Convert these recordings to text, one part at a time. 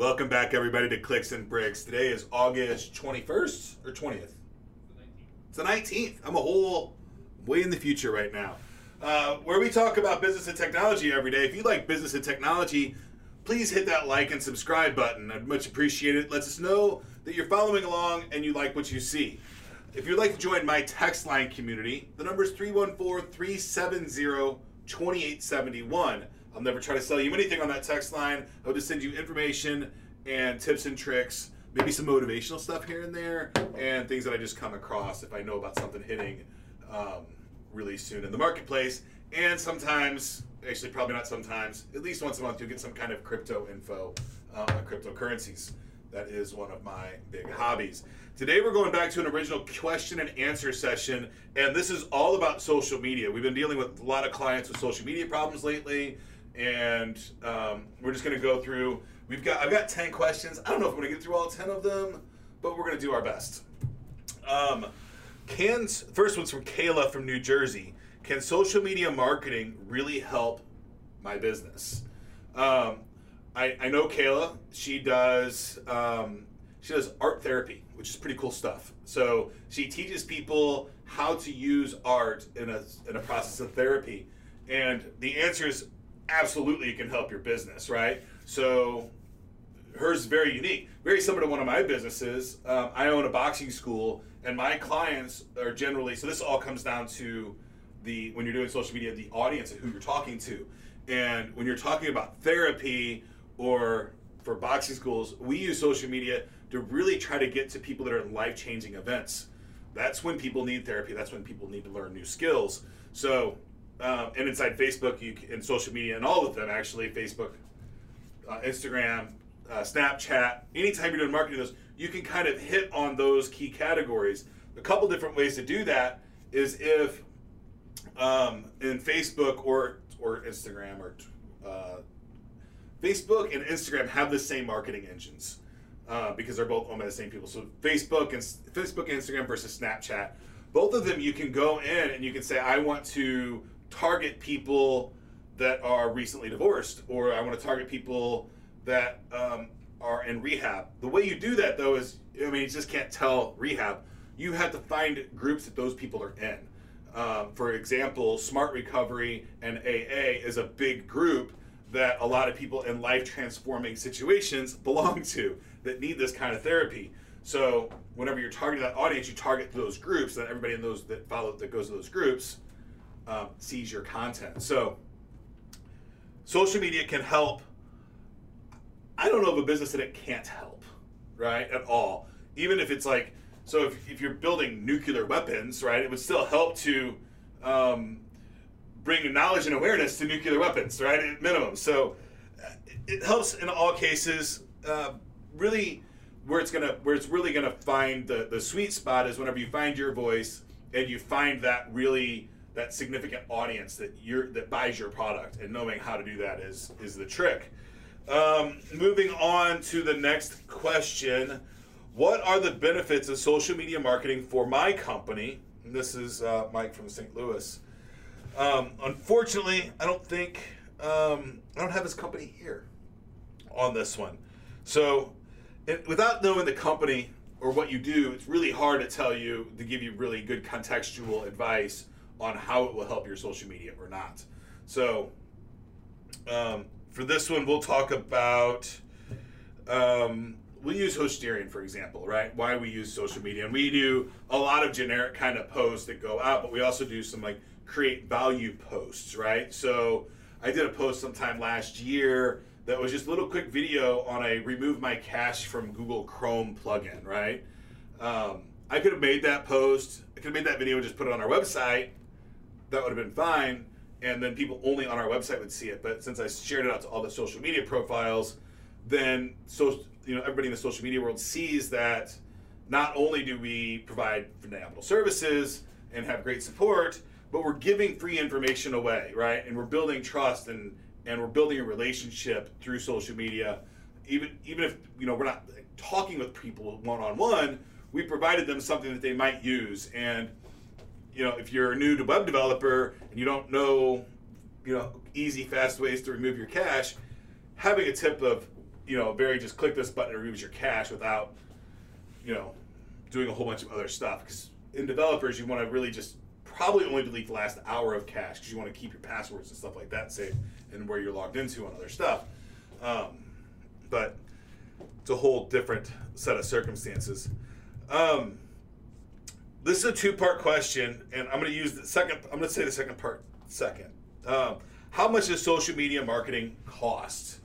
Welcome back, everybody, to Clicks and Bricks. Today is August 21st or 20th? It's the 19th. I'm a whole way in the future right now. Where we talk about business and technology every day. If you like business and technology, please hit that like and subscribe button. I'd much appreciate it. It lets us know that you're following along and you like what you see. If you'd like to join my text line community, the number is 314-370-2871. I'll never try to sell you anything on that text line. I'll just send you information and tips and tricks, maybe some motivational stuff here and there, and things that I just come across if I know about something hitting really soon in the marketplace. And sometimes, actually probably not sometimes, at least once a month you'll get some kind of crypto info on cryptocurrencies. That is one of my big hobbies. Today we're going back to an original question and answer session, and this is all about social media. We've been dealing with a lot of clients with social media problems lately, and we're just gonna go through, I've got 10 questions. I don't know if we're gonna get through all 10 of them, but we're gonna do our best. First one's from Kayla from New Jersey. Can social media marketing really help my business? I know Kayla. She does art therapy, which is pretty cool stuff. So she teaches people how to use art in a process of therapy. And the answer is absolutely it can help your business, right? So hers is very unique, very similar to one of my businesses. I own a boxing school, and my clients are generally, so this all comes down to when you're doing social media, the audience and who you're talking to. And when you're talking about therapy, or for boxing schools, we use social media to really try to get to people that are in life-changing events. That's when people need therapy. That's when people need to learn new skills. So, and inside Facebook and social media, and all of them actually, Facebook, Instagram, Snapchat, anytime you're doing marketing those, you can kind of hit on those key categories. A couple different ways to do that is if in Facebook or Instagram or Facebook and Instagram have the same marketing engines because they're both owned by the same people. So Facebook and Instagram versus Snapchat, both of them you can go in and you can say, I want to target people that are recently divorced, or I want to target people that are in rehab. The way you do that though is, you just can't tell rehab. You have to find groups that those people are in. For example, Smart Recovery and AA is a big group that a lot of people in life-transforming situations belong to that need this kind of therapy. So whenever you're targeting that audience, you target those groups, and everybody in those that goes to those groups sees your content. So social media can help. I don't know of a business that it can't help, right, at all. Even if it's like, so if you're building nuclear weapons, right, it would still help to bring knowledge and awareness to nuclear weapons, right, at minimum. So it helps in all cases. Really, where it's really gonna find the sweet spot is whenever you find your voice and you find that significant audience that buys your product, and knowing how to do that is the trick. Moving on to the next question. What are the benefits of social media marketing for my company? And this is Mike from St. Louis. Unfortunately, I don't have his company here on this one. So without knowing the company or what you do, it's really hard to give you really good contextual advice on how it will help your social media or not. So for this one, we'll talk about... we use Hostirian, for example, right? Why we use social media. And we do a lot of generic kind of posts that go out, but we also do some like create value posts, right? So I did a post sometime last year that was just a little quick video on a remove my cache from Google Chrome plugin, right? I could have made that post, I could have made that video and just put it on our website. That would have been fine. And then people only on our website would see it. But since I shared it out to all the social media profiles, then everybody in the social media world sees that not only do we provide phenomenal services and have great support, but we're giving free information away, right? And we're building trust and we're building a relationship through social media. Even if we're not talking with people one-on-one, we provided them something that they might use. And if you're new to web developer and you don't know easy, fast ways to remove your cache, having a tip of you know, very just click this button to reuse your cache without, you know, doing a whole bunch of other stuff. Because in developers, you want to really just probably only delete the last hour of cache because you want to keep your passwords and stuff like that safe and where you're logged into on other stuff. But it's a whole different set of circumstances. This is a two-part question, and I'm going to use the second. I'm going to say the second part second. How much does social media marketing cost?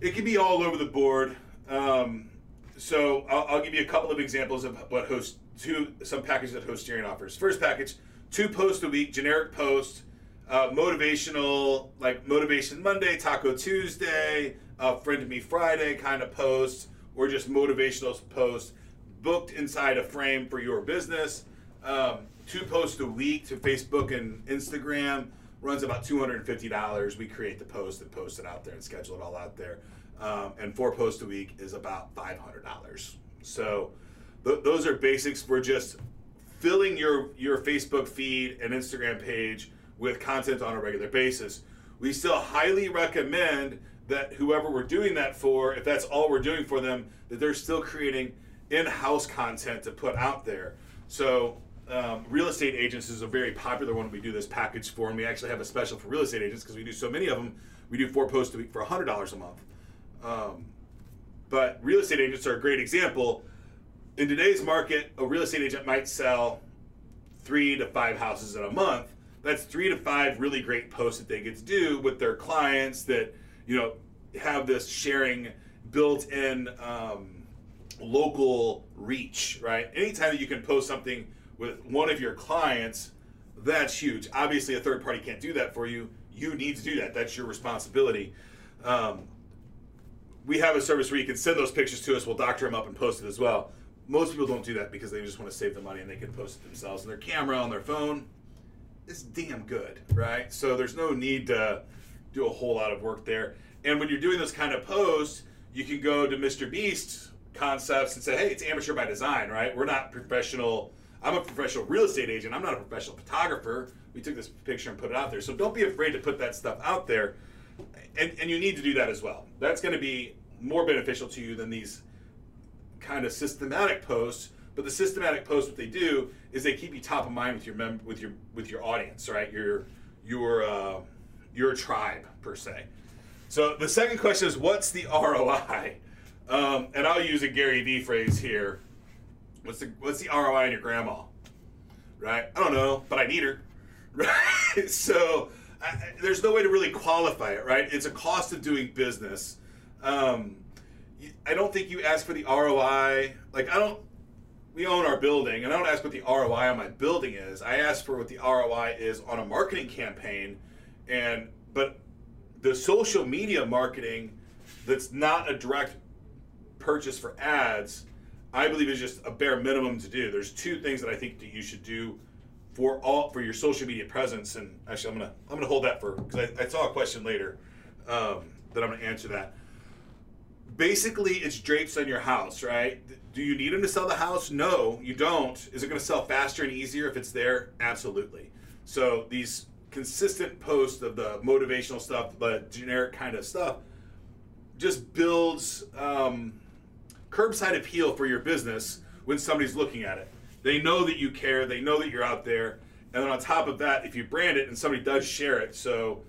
It can be all over the board. So I'll give you a couple of examples of what some packages that Hostirian offers. First package, 2 posts a week, generic post, motivational, like Motivation Monday, Taco Tuesday, Friend Me Friday kind of posts, or just motivational posts booked inside a frame for your business. 2 posts a week to Facebook and Instagram, runs about $250. We create the post and post it out there and schedule it all out there. And 4 posts a week is about $500. So those are basics for just filling your Facebook feed and Instagram page with content on a regular basis. We still highly recommend that whoever we're doing that for, if that's all we're doing for them, that they're still creating in-house content to put out there. So real estate agents is a very popular one we do this package for, and we actually have a special for real estate agents because we do so many of them. We do 4 posts a week for $100 a month. But real estate agents are a great example. In today's market, a real estate agent might sell 3 to 5 houses in a month. That's 3 to 5 really great posts that they get to do with their clients that, you know, have this sharing built-in local reach, right? Anytime that you can post something with one of your clients, that's huge. Obviously, a third party can't do that for you. You need to do that. That's your responsibility. We have a service where you can send those pictures to us. We'll doctor them up and post it as well. Most people don't do that because they just want to save the money and they can post it themselves. And their camera on their phone is damn good, right? So there's no need to do a whole lot of work there. And when you're doing this kind of post, you can go to Mr. Beast concepts and say, hey, it's amateur by design, right? We're not professional. I'm a professional real estate agent. I'm not a professional photographer. We took this picture and put it out there. So don't be afraid to put that stuff out there. And you need to do that as well. That's going to be more beneficial to you than these kind of systematic posts. But the systematic posts, what they do is they keep you top of mind with your audience, right? Your tribe per se. So the second question is, what's the ROI? And I'll use a Gary Vee phrase here. What's the ROI on your grandma, right? I don't know, but I need her, right? So there's no way to really qualify it, right? It's a cost of doing business. I don't think you ask for the ROI. Like we own our building, and I don't ask what the ROI on my building is. I ask for what the ROI is on a marketing campaign, but the social media marketing that's not a direct purchase for ads, I believe is just a bare minimum to do. There's 2 things that I think that you should do for your social media presence, and actually I'm gonna hold that for because I saw a question later that I'm gonna answer that. Basically, it's drapes on your house, right? Do you need them to sell the house? No, you don't. Is it gonna sell faster and easier if it's there? Absolutely. So these consistent posts of the motivational stuff, the generic kind of stuff, just builds curbside appeal for your business when somebody's looking at it. They know that you care. They know that you're out there. And then on top of that, if you brand it and somebody does share it, so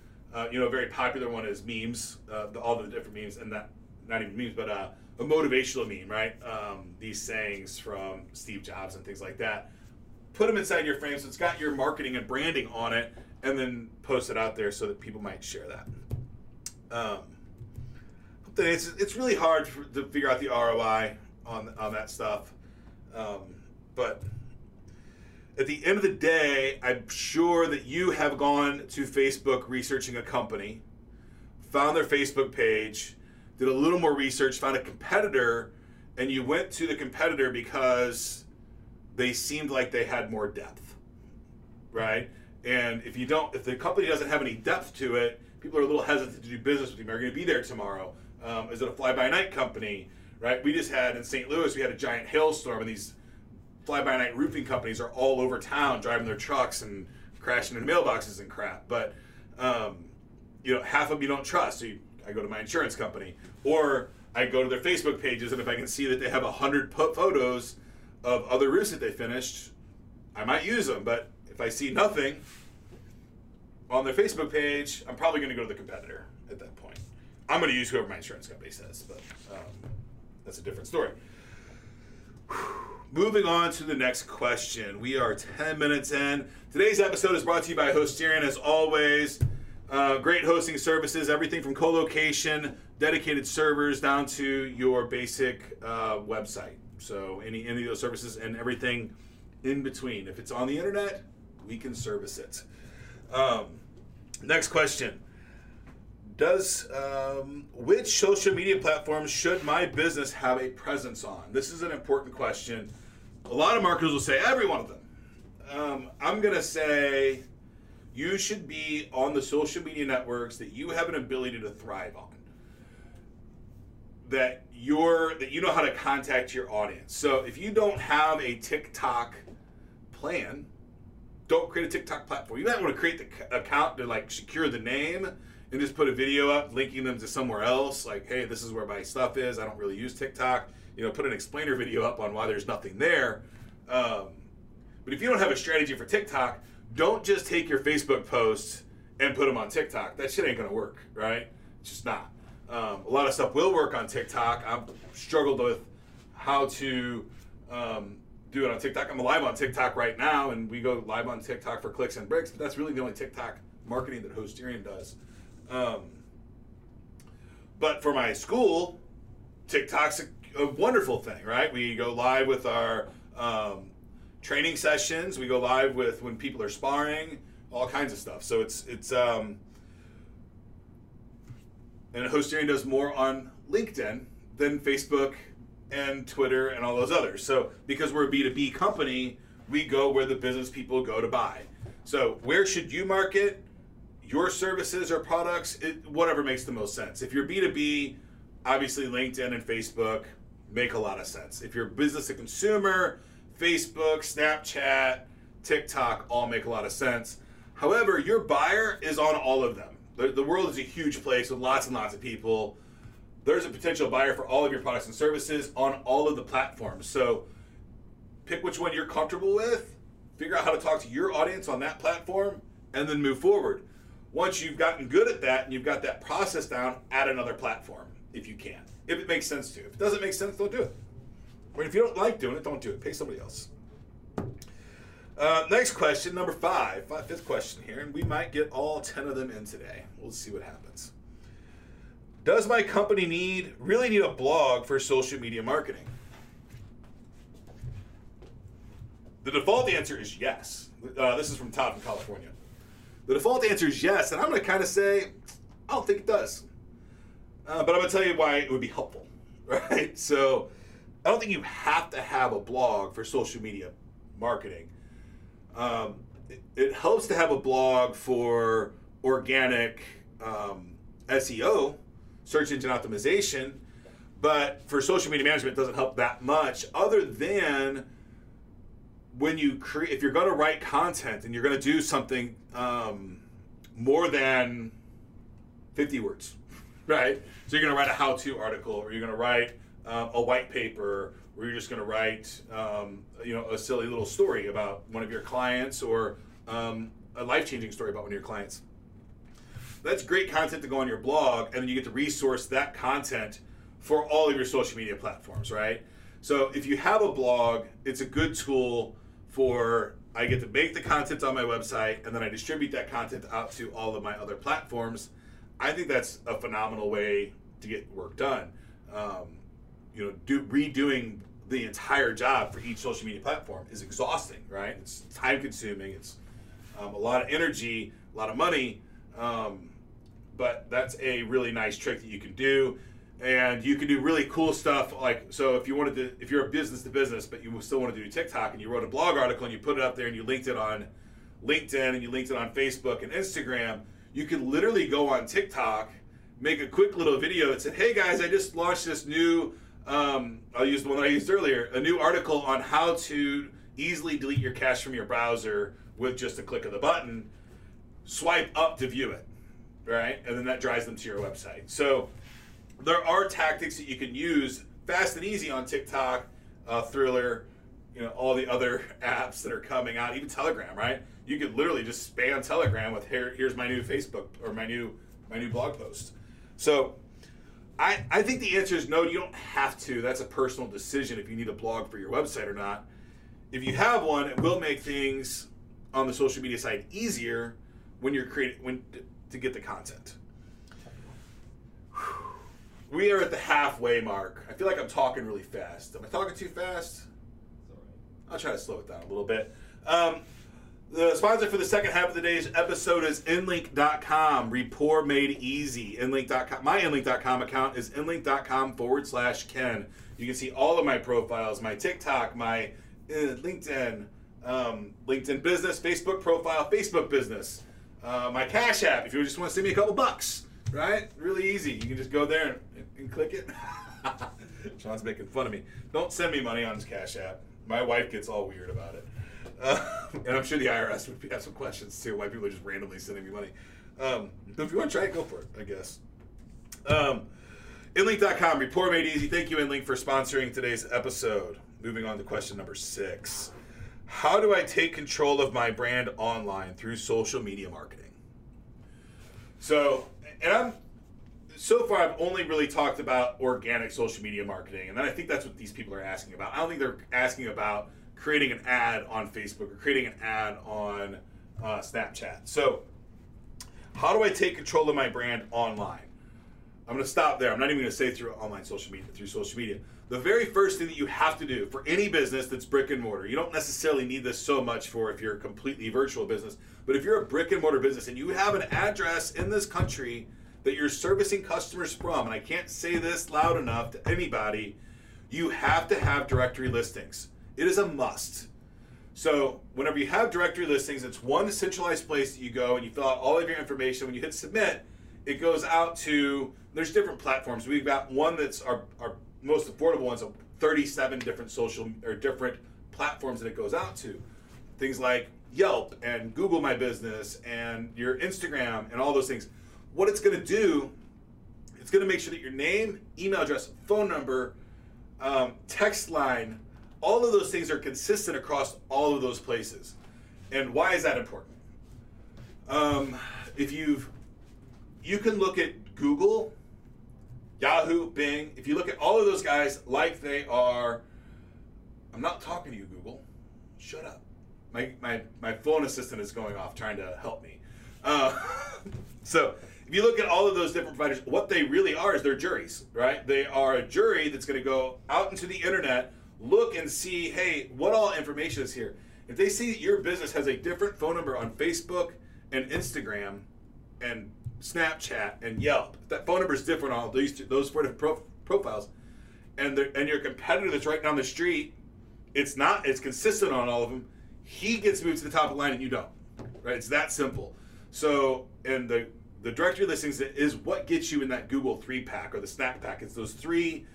you know, a very popular one is memes, all the different memes, and not even memes, but a motivational meme, right? These sayings from Steve Jobs and things like that. Put them inside your frame so it's got your marketing and branding on it, and then post it out there so that people might share that. It's really hard to figure out the ROI on that stuff. But at the end of the day, I'm sure that you have gone to Facebook researching a company, found their Facebook page, did a little more research, found a competitor, and you went to the competitor because they seemed like they had more depth, right? And if the company doesn't have any depth to it, people are a little hesitant to do business with you. They're going to be there tomorrow. Is it a fly-by-night company, right? We just had in St. Louis, we had a giant hailstorm, and these fly-by-night roofing companies are all over town driving their trucks and crashing into mailboxes and crap. But, you know, half of them you don't trust. So I go to my insurance company, or I go to their Facebook pages, and if I can see that they have 100 photos of other roofs that they finished, I might use them. But if I see nothing on their Facebook page, I'm probably going to go to the competitor at that point. I'm going to use whoever my insurance company says, but that's a different story. Moving on to the next question. We are 10 minutes in. Today's episode is brought to you by Hostirian, as always. Great hosting services, everything from co-location, dedicated servers, down to your basic website. So any of those services and everything in between. If it's on the internet, we can service it. Next question. Does which social media platforms should my business have a presence on? This is an important question. A lot of marketers will say every one of them. I'm going to say you should be on the social media networks that you have an ability to thrive on, that you know how to contact your audience. So if you don't have a TikTok plan, don't create a TikTok platform. You might want to create the account to like secure the name and just put a video up linking them to somewhere else. Like, hey, this is where my stuff is. I don't really use TikTok. You know, put an explainer video up on why there's nothing there. But if you don't have a strategy for TikTok, don't just take your Facebook posts and put them on TikTok. That shit ain't gonna work, right? It's just not. A lot of stuff will work on TikTok. I've struggled with how to do it on TikTok. I'm live on TikTok right now, and we go live on TikTok for Clicks and Bricks, but that's really the only TikTok marketing that Hostirian does. But for my school, TikTok's a wonderful thing, right? We go live with our training sessions. We go live with when people are sparring, all kinds of stuff. So it's and Hostirian does more on LinkedIn than Facebook and Twitter and all those others. So because we're a B2B company, we go where the business people go to buy. So where should you market your services or products? Whatever makes the most sense. If you're B2B, obviously LinkedIn and Facebook make a lot of sense. If you're business to consumer, Facebook, Snapchat, TikTok all make a lot of sense. However, your buyer is on all of them. The world is a huge place with lots and lots of people. There's a potential buyer for all of your products and services on all of the platforms. So pick which one you're comfortable with, figure out how to talk to your audience on that platform, and then move forward. Once you've gotten good at that and you've got that process down, add another platform if you can. If it makes sense to. If it doesn't make sense, don't do it. Or if you don't like doing it, don't do it. Pay somebody else. Next question, number five, fifth question here, and we might get all 10 of them in today. We'll see what happens. Does my company really need a blog for social media marketing? The default answer is yes. This is from Todd from California. The default answer is yes, and I'm going to kind of say I don't think it does. But I'm going to tell you why it would be helpful, right? So I don't think you have to have a blog for social media marketing. It helps to have a blog for organic SEO, search engine optimization, but for social media management, it doesn't help that much, other than when you create, if you're going to write content and you're going to do something more than 50 words, right? So you're going to write a how-to article, or you're going to write a white paper, where you're just going to write, a silly little story about one of your clients, or a life-changing story about one of your clients. That's great content to go on your blog, and then you get to resource that content for all of your social media platforms, right? So if you have a blog, it's a good tool for, I get to make the content on my website, and then I distribute that content out to all of my other platforms. I think that's a phenomenal way to get work done. Redoing the entire job for each social media platform is exhausting, right? It's time-consuming. It's a lot of energy, a lot of money, but that's a really nice trick that you can do, and you can do really cool stuff. Like, so if you wanted to, if you're a business-to-business, but you still want to do TikTok, and you wrote a blog article and you put it up there, and you linked it on LinkedIn, and you linked it on Facebook and Instagram, you could literally go on TikTok, make a quick little video that said, "Hey guys, I just launched this new." I'll use the one that I used earlier, a new article on how to easily delete your cache from your browser with just a click of the button. Swipe up to view it. right? And then that drives them to your website. So there are tactics that you can use fast and easy on TikTok, Thriller, you know, all the other apps that are coming out, even Telegram, right? You could literally just spam Telegram with here's my new Facebook or my new blog post. So I think the answer is no, you don't have to. That's a personal decision if you need a blog for your website or not. If you have one, it will make things on the social media side easier when you're creating, when to get the content. We are at the halfway mark. I feel like I'm talking really fast. Am I talking too fast? I'll try to slow it down a little bit. The sponsor for the second half of today's episode is InLink.com. Rapport made easy. InLink.com. My InLink.com account is InLink.com/Ken. You can see all of my profiles, my TikTok, my LinkedIn, LinkedIn business, Facebook profile, Facebook business, my Cash App. If you just want to send me a couple bucks, right? Really easy. You can just go there and click it. Sean's making fun of me. Don't send me money on his Cash App. My wife gets all weird about it. And I'm sure the IRS would have some questions too, why people are just randomly sending me money. But if you want to try it, go for it, I guess. InLink.com, report made easy. Thank you, InLink, for sponsoring today's episode. Moving on to question number 6. How do I take control of my brand online through social media marketing? So, so far I've only really talked about organic social media marketing, and I think that's what these people are asking about. I don't think they're asking about creating an ad on Facebook or creating an ad on Snapchat. So how do I take control of my brand online? I'm going to stop there. I'm not even going to say through online social media, through social media. The very first thing that you have to do for any business that's brick and mortar, you don't necessarily need this so much for if you're a completely virtual business, but if you're a brick and mortar business and you have an address in this country that you're servicing customers from, and I can't say this loud enough to anybody, you have to have directory listings. It is a must. So whenever you have directory listings, it's one centralized place that you go and you fill out all of your information. When you hit submit, it goes out to, there's different platforms. We've got one that's our most affordable ones of 37 different social or different platforms that it goes out to. Things like Yelp and Google My Business and your Instagram and all those things. What it's gonna do, it's gonna make sure that your name, email address, phone number, text line, all of those things are consistent across all of those places. And why is that important? You can look at Google, Yahoo, Bing. If you look at all of those guys like they are, I'm not talking to you, Google. Shut up. My phone assistant is going off trying to help me. So if you look at all of those different providers, what they really are is they're juries, right? They are a jury that's gonna go out into the internet, look and see, hey, what all information is here. If they see that your business has a different phone number on Facebook and Instagram and Snapchat and Yelp, if that phone number is different on all those four different profiles, and your competitor that's right down the street, it's not, it's consistent on all of them, he gets moved to the top of the line and you don't, right? It's that simple. So, and the directory listings is what gets you in that Google 3-pack or the snack pack. It's those three,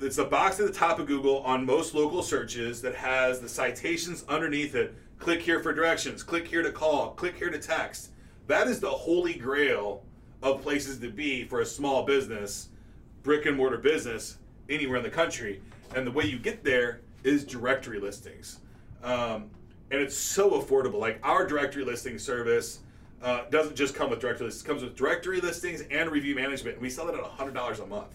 it's a box at the top of Google on most local searches that has the citations underneath it. Click here for directions, click here to call, click here to text. That is the holy grail of places to be for a small business, brick and mortar business, anywhere in the country. And the way you get there is directory listings. And it's so affordable. Like our directory listing service doesn't just come with directory listings, it comes with directory listings and review management. And we sell it at $100 a month.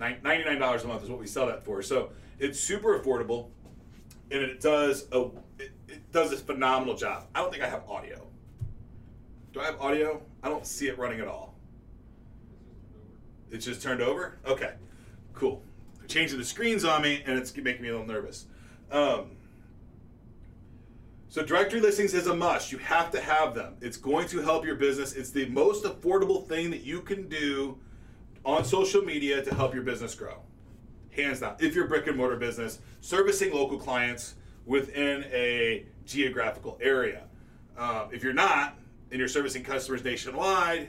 $99 a month is what we sell that for. So it's super affordable, and it does a phenomenal job. I don't think I have audio. Do I have audio? I don't see it running at all. It's just turned over? Okay, cool. I'm changing the screens on me, and it's making me a little nervous. So directory listings is a must. You have to have them. It's going to help your business. It's the most affordable thing that you can do on social media to help your business grow, hands down. If you're a brick and mortar business, servicing local clients within a geographical area. If you're not, and you're servicing customers nationwide,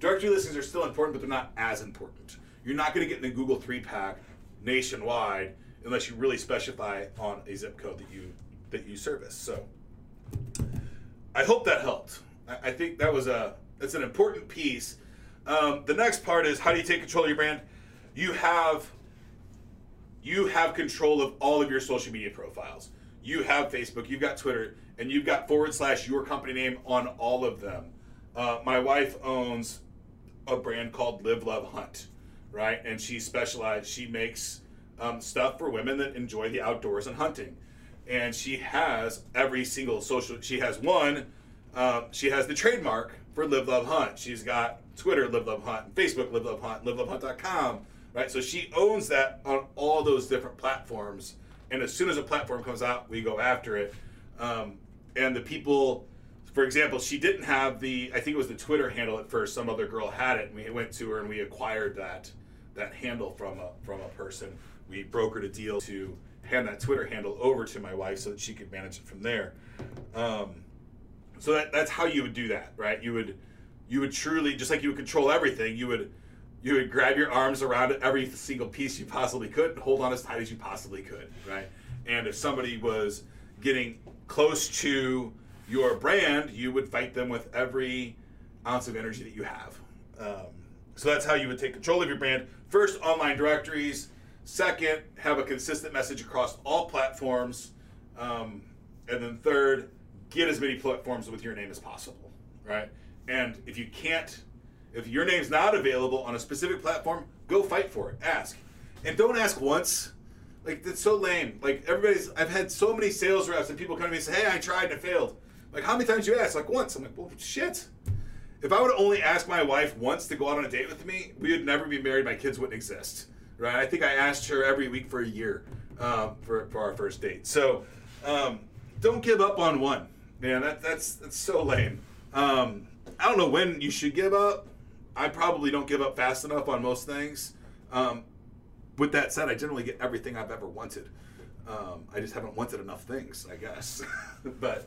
directory listings are still important, but they're not as important. You're not gonna get in the Google 3-pack nationwide unless you really specify on a zip code that you service. So I hope that helped. I think that was that's an important piece. The next part is, how do you take control of your brand? You have control of all of your social media profiles. You have Facebook, you've got Twitter, and you've got / your company name on all of them. My wife owns a brand called Live Love Hunt, right? And she makes stuff for women that enjoy the outdoors and hunting. And she has every single social, she has the trademark for Live Love Hunt. She's got Twitter, Live Love Hunt, Facebook, Live Love Hunt, livelovehunt.com, right? So she owns that on all those different platforms. And as soon as a platform comes out, we go after it. And the people, for example, she didn't have the, I think it was the Twitter handle at first. Some other girl had it, and we went to her and we acquired that handle from a person. We brokered a deal to hand that Twitter handle over to my wife so that she could manage it from there. So that's how you would do that, right? You would truly, just like you would control everything, you would grab your arms around every single piece you possibly could and hold on as tight as you possibly could, right? And if somebody was getting close to your brand, you would fight them with every ounce of energy that you have. So that's how you would take control of your brand. First, online directories. Second, have a consistent message across all platforms. And then third, get as many platforms with your name as possible, right? And if you can't, if your name's not available on a specific platform, go fight for it. Ask. And don't ask once. Like, that's so lame. Like, I've had so many sales reps and people come to me and say, hey, I tried and it failed. Like, how many times you ask? Like, once. I'm like, well, shit. If I would only ask my wife once to go out on a date with me, we would never be married. My kids wouldn't exist, right? I think I asked her every week for a year for our first date. So don't give up on one. Man, that's so lame. I don't know when you should give up. I probably don't give up fast enough on most things. With that said, I generally get everything I've ever wanted. I just haven't wanted enough things, I guess. But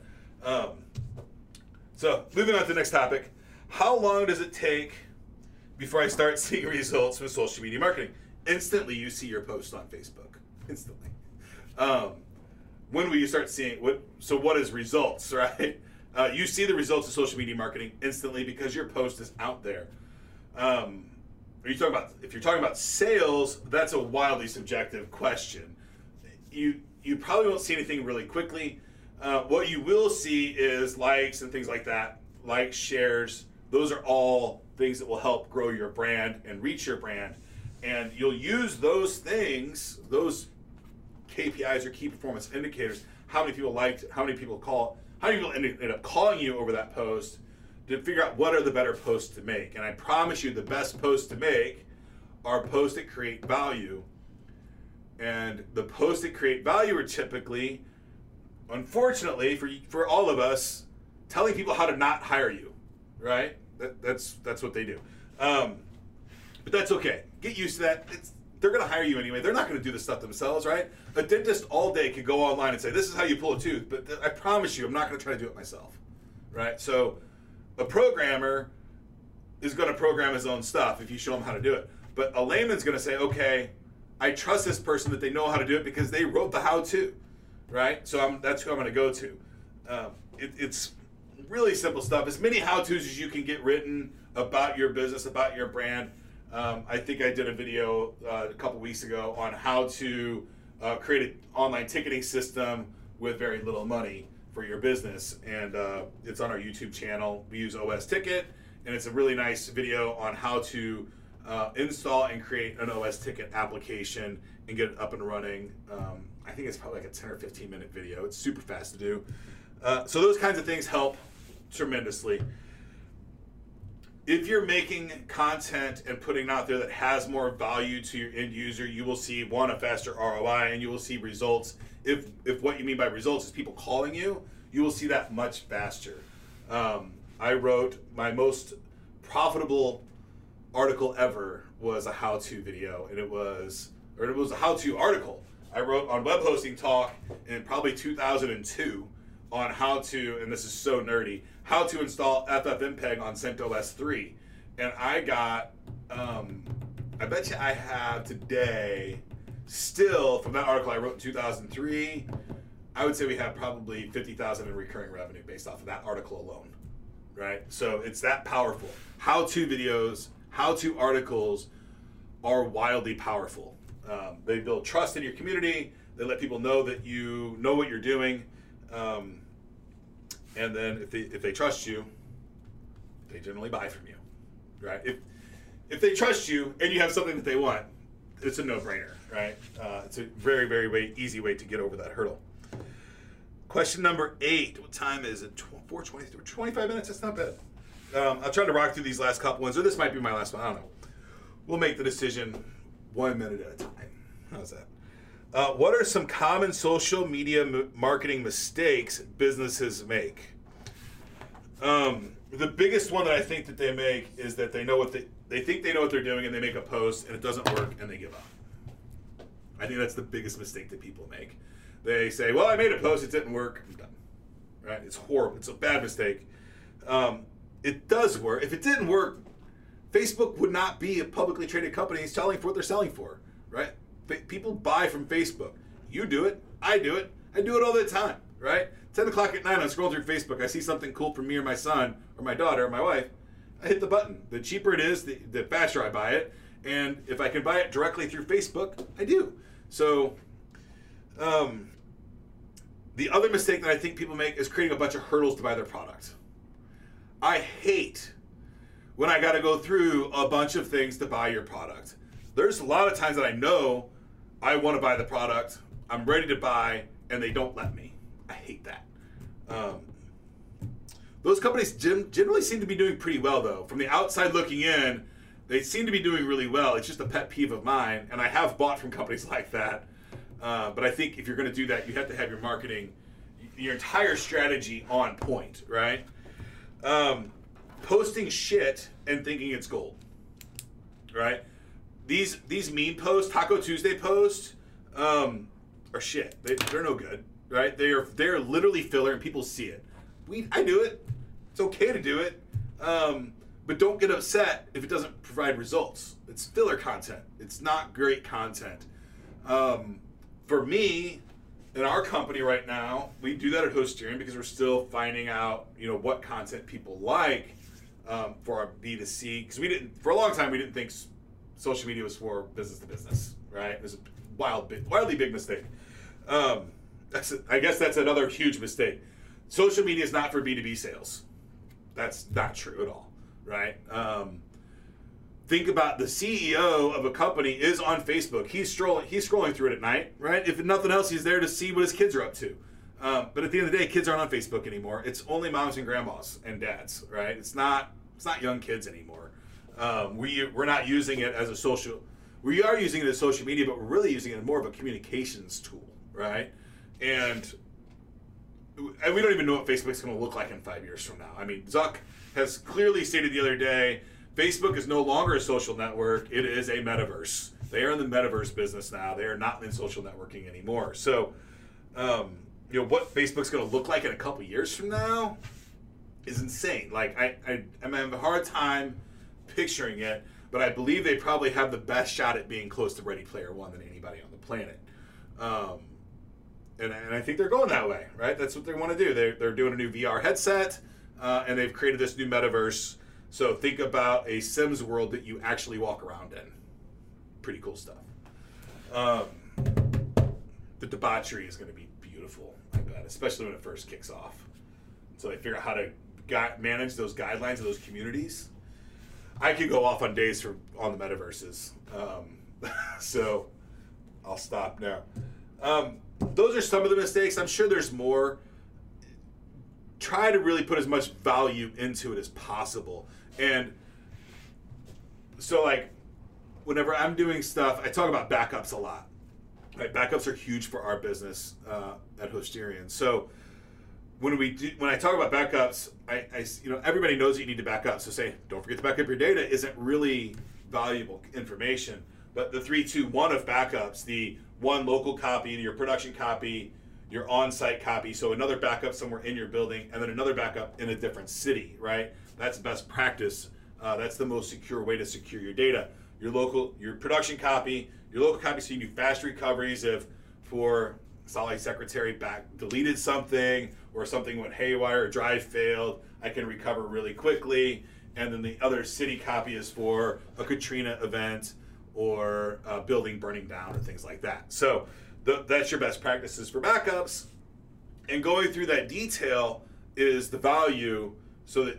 so moving on to the next topic. How long does it take before I start seeing results from social media marketing? Instantly, you see your post on Facebook. Instantly. When will you start seeing so what is results, right? You see the results of social media marketing instantly because your post is out there. If you're talking about sales, that's a wildly subjective question. You probably won't see anything really quickly. What you will see is likes and things like that, likes, shares. Those are all things that will help grow your brand and reach your brand. And you'll use those things, those KPIs or key performance indicators, how many people liked, how many people called, how many people ended up calling you over that post, to figure out what are the better posts to make. And I promise you the best posts to make are posts that create value. And the posts that create value are typically, unfortunately for all of us, telling people how to not hire you, right? That's what they do. But that's okay. Get used to that. They're going to hire you anyway. They're not going to do this stuff themselves, right? A dentist all day could go online and say, this is how you pull a tooth. But I promise you, I'm not going to try to do it myself, right? So a programmer is going to program his own stuff if you show him how to do it. But a layman's going to say, okay, I trust this person that they know how to do it because they wrote the how-to, right? So that's who I'm going to go to. It's really simple stuff. As many how-tos as you can get written about your business, about your brand. I think I did a video a couple weeks ago on how to create an online ticketing system with very little money for your business, and it's on our YouTube channel. We use OS Ticket, and it's a really nice video on how to install and create an OS Ticket application and get it up and running. I think it's probably like a 10 or 15 minute video. It's super fast to do. So those kinds of things help tremendously. If you're making content and putting it out there that has more value to your end user, you will see, one, a faster ROI, and you will see results. If what you mean by results is people calling you, you will see that much faster. I wrote my most profitable article ever was a how-to video, and it was a how-to article I wrote on Web Hosting Talk in probably 2002 on how to, and this is so nerdy, how to install FFmpeg on CentOS 3. And I got, I bet you I have today, still from that article I wrote in 2003, I would say we have probably $50,000 in recurring revenue based off of that article alone, right? So it's that powerful. How-to videos, how-to articles are wildly powerful. They build trust in your community. They let people know that you know what you're doing. And then if they trust you, they generally buy from you, right? If they trust you and you have something that they want, it's a no-brainer, right? It's a very, very easy way to get over that hurdle. Question number 8. What time is it? 4:23, 25 minutes? That's not bad. I'll try to rock through these last couple ones, or this might be my last one. I don't know. We'll make the decision 1 minute at a time. How's that? What are some common social media marketing mistakes businesses make? The biggest one that I think that they make is that they know what they think they know what they're doing, and they make a post and it doesn't work and they give up. I think that's the biggest mistake that people make. They say, well, I made a post, it didn't work, I'm done. Right? It's horrible. It's a bad mistake. It does work. If it didn't work, Facebook would not be a publicly traded company selling for what they're selling for, right? People buy from Facebook. You do it. I do it. I do it all the time, right? 10 o'clock at night, I'm scrolling through Facebook. I see something cool from me or my son or my daughter or my wife. I hit the button. The cheaper it is, the faster I buy it. And if I can buy it directly through Facebook, I do. So the other mistake that I think people make is creating a bunch of hurdles to buy their product. I hate when I got to go through a bunch of things to buy your product. There's a lot of times that I know I want to buy the product, I'm ready to buy, and they don't let me. I hate that. Those companies generally seem to be doing pretty well, though. From the outside looking in, they seem to be doing really well. It's just a pet peeve of mine, and I have bought from companies like that. But I think if you're going to do that, you have to have your marketing, your entire strategy on point, right? Posting shit and thinking it's gold, right? These meme posts, Taco Tuesday posts, are shit. They're no good, right? They're literally filler, and people see it. I do it. It's okay to do it, but don't get upset if it doesn't provide results. It's filler content. It's not great content. For me, in our company right now, we do that at Hostirian because we're still finding out, you know, what content people like for our B2C. Because we didn't, for a long time, we didn't think social media was for business to business, right? It was a wildly big mistake. I guess that's another huge mistake. Social media is not for B2B sales. That's not true at all, right? Think about the CEO of a company is on Facebook. He's scrolling through it at night, right? If nothing else, he's there to see what his kids are up to. But at the end of the day, kids aren't on Facebook anymore. It's only moms and grandmas and dads, right? It's not young kids anymore. We're not using it as a social. We are using it as social media, but we're really using it as more of a communications tool, right? And we don't even know what Facebook's going to look like in 5 years from now. I mean, Zuck has clearly stated the other day, Facebook is no longer a social network. It is a metaverse. They are in the metaverse business now. They are not in social networking anymore. So, you know, what Facebook's going to look like in a couple years from now is insane. Like, I have a hard time picturing it, but I believe they probably have the best shot at being close to Ready Player One than anybody on the planet. And I think they're going that way, right? That's what they want to do. They're doing a new VR headset, and they've created this new metaverse. So think about a Sims world that you actually walk around in. Pretty cool stuff. The debauchery is going to be beautiful, I bet, especially when it first kicks off. So they figure out how to manage those guidelines of those communities. I could go off on days on the metaverses, so I'll stop now. Those are some of the mistakes. I'm sure there's more. Try to really put as much value into it as possible. And so, like, whenever I'm doing stuff, I talk about backups a lot. Right? Backups are huge for our business at Hostirian. So when I talk about backups, I you know, everybody knows that you need to back up. So say, don't forget to back up your data isn't really valuable information. But the 3-2-1 of backups, the one local copy, your production copy, your on-site copy, so another backup somewhere in your building, and then another backup in a different city, right? That's best practice. That's the most secure way to secure your data. Your production copy, so you do fast recoveries if for Sally Secretary back deleted something or something went haywire or drive failed, I can recover really quickly. And then the other city copy is for a Katrina event or a building burning down or things like that. So that's your best practices for backups. And going through that detail is the value, so that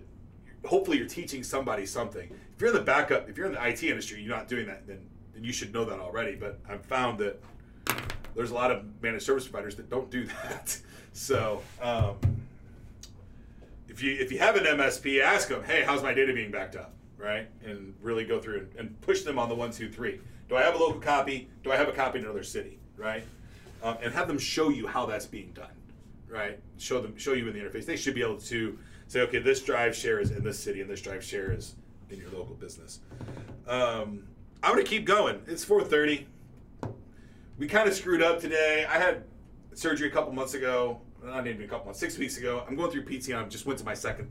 hopefully you're teaching somebody something. If you're in the backup, if you're in the IT industry, you're not doing that, then you should know that already. But I've found that there's a lot of managed service providers that don't do that. So if you have an MSP, ask them, hey, how's my data being backed up, right? And really go through and push them on the 1, 2, 3. Do I have a local copy? Do I have a copy in another city, right? And have them show you how that's being done, right? Show you in the interface. They should be able to say, okay, this drive share is in this city and this drive share is in your local business. I'm gonna keep going. It's 4:30. We kind of screwed up today. I had surgery a couple months ago, not even a couple months, 6 weeks ago. I'm going through PT and I just went to my second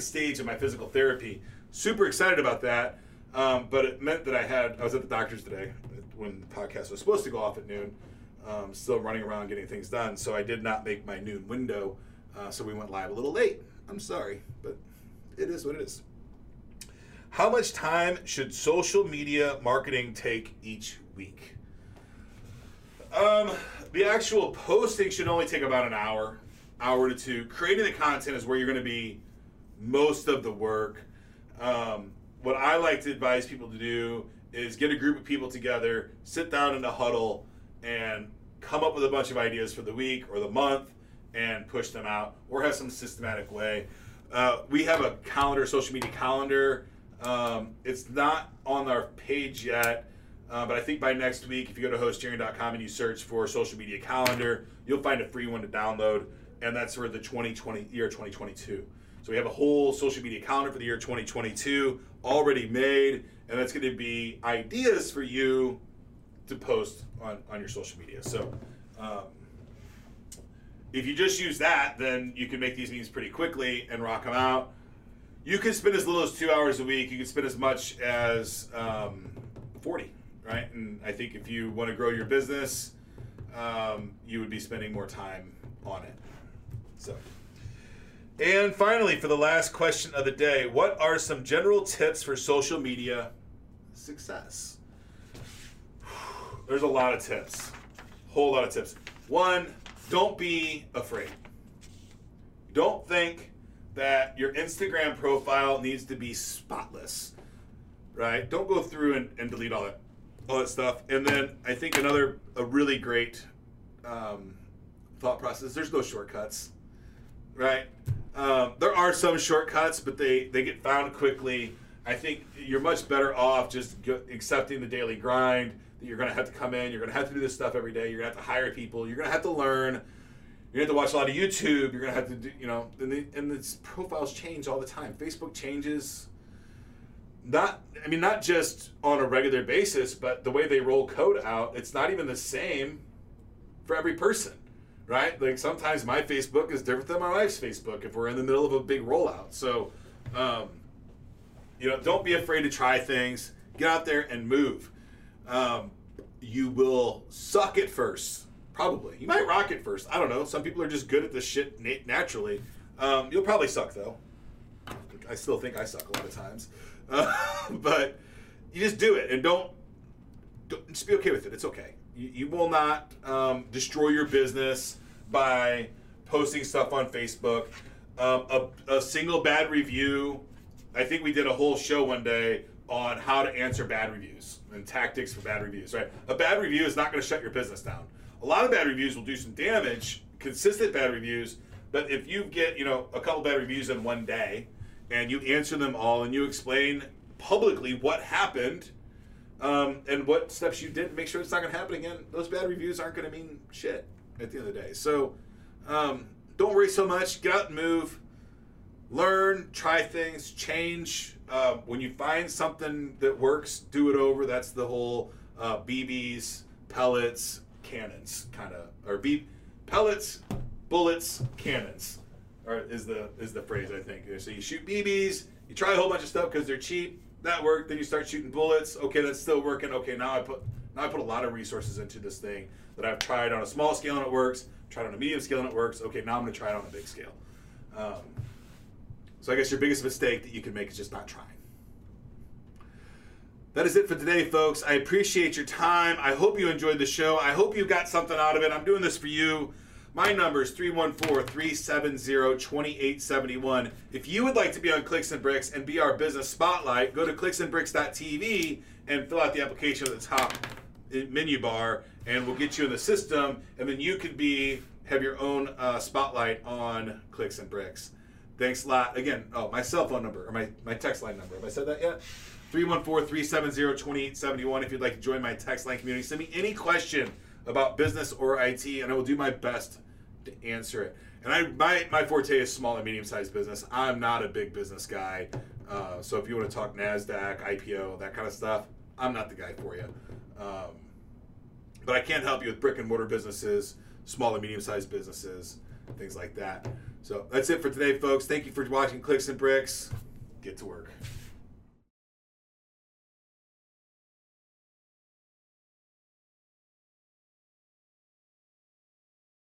stage of my physical therapy. Super excited about that. But it meant that I was at the doctor's today when the podcast was supposed to go off at noon. Still running around getting things done. So I did not make my noon window. So we went live a little late. I'm sorry, but it is what it is. How much time should social media marketing take each week? The actual posting should only take about an hour to two. Creating the content is where you're going to be most of the work. What I like to advise people to do is get a group of people together, sit down in a huddle, and come up with a bunch of ideas for the week or the month and push them out, or have some systematic way. We have a calendar, social media calendar. It's not on our page yet. But I think by next week, if you go to Hostirian.com and you search for social media calendar, you'll find a free one to download, and that's for the 2022. So we have a whole social media calendar for the year 2022 already made, and that's going to be ideas for you to post on your social media. So if you just use that, then you can make these memes pretty quickly and rock them out. You can spend as little as 2 hours a week. You can spend as much as 40. Right, and I think if you want to grow your business, you would be spending more time on it. So, and finally, for the last question of the day, what are some general tips for social media success? There's a lot of tips, whole lot of tips. One, don't be afraid. Don't think that your Instagram profile needs to be spotless, right? Don't go through and delete all that stuff. And then I think a really great thought process, there's no shortcuts, right? There are some shortcuts, but they get found quickly. I think you're much better off just accepting the daily grind, that you're going to have to come in, you're going to have to do this stuff every day, you're going to have to hire people, you're going to have to learn, you're going to have to watch a lot of YouTube, you're going to have to do, you know, and the profiles change all the time. Facebook changes. Not just on a regular basis, but the way they roll code out, it's not even the same for every person, right? Like sometimes my Facebook is different than my wife's Facebook if we're in the middle of a big rollout. So, don't be afraid to try things. Get out there and move. You will suck at first, probably. You might rock at first. I don't know. Some people are just good at this shit naturally. You'll probably suck though. I still think I suck a lot of times. But you just do it and don't just be okay with it. It's okay. You will not destroy your business by posting stuff on Facebook. A single bad review. I think we did a whole show one day on how to answer bad reviews and tactics for bad reviews, right? A bad review is not going to shut your business down. A lot of bad reviews will do some damage, consistent bad reviews. But if you get, a couple bad reviews in one day, and you answer them all, and you explain publicly what happened and what steps you did to make sure it's not going to happen again, those bad reviews aren't going to mean shit at the end of the day. So don't worry so much. Get out and move. Learn. Try things. Change. When you find something that works, do it over. That's the whole BBs, pellets, cannons kind of, or pellets, bullets, cannons. Or is the phrase, I think. So you shoot BBs, you try a whole bunch of stuff because they're cheap. That worked. Then you start shooting bullets. Okay, that's still working. Okay, now I put Now I put a lot of resources into this thing that I've tried on a small scale and it works, tried on a medium scale and it works. Okay, now I'm going to try it on a big scale. So I guess your biggest mistake that you can make is just not trying. That is it for today, folks. I appreciate your time. I hope you enjoyed the show. I hope you got something out of it. I'm doing this for you. My number is 314-370-2871. If you would like to be on Clicks and Bricks and be our business spotlight, go to clicksandbricks.tv and fill out the application at the top menu bar, and we'll get you in the system, and then you could have your own spotlight on Clicks and Bricks. Thanks a lot. Again, oh, my cell phone number, or my text line number. Have I said that yet? 314-370-2871 if you'd like to join my text line community. Send me any question about business or IT, and I will do my best to answer it. And my forte is small and medium-sized business. I'm not a big business guy. So if you want to talk NASDAQ, IPO, that kind of stuff, I'm not the guy for you. But I can help you with brick-and-mortar businesses, small and medium-sized businesses, things like that. So that's it for today, folks. Thank you for watching Clicks and Bricks. Get to work.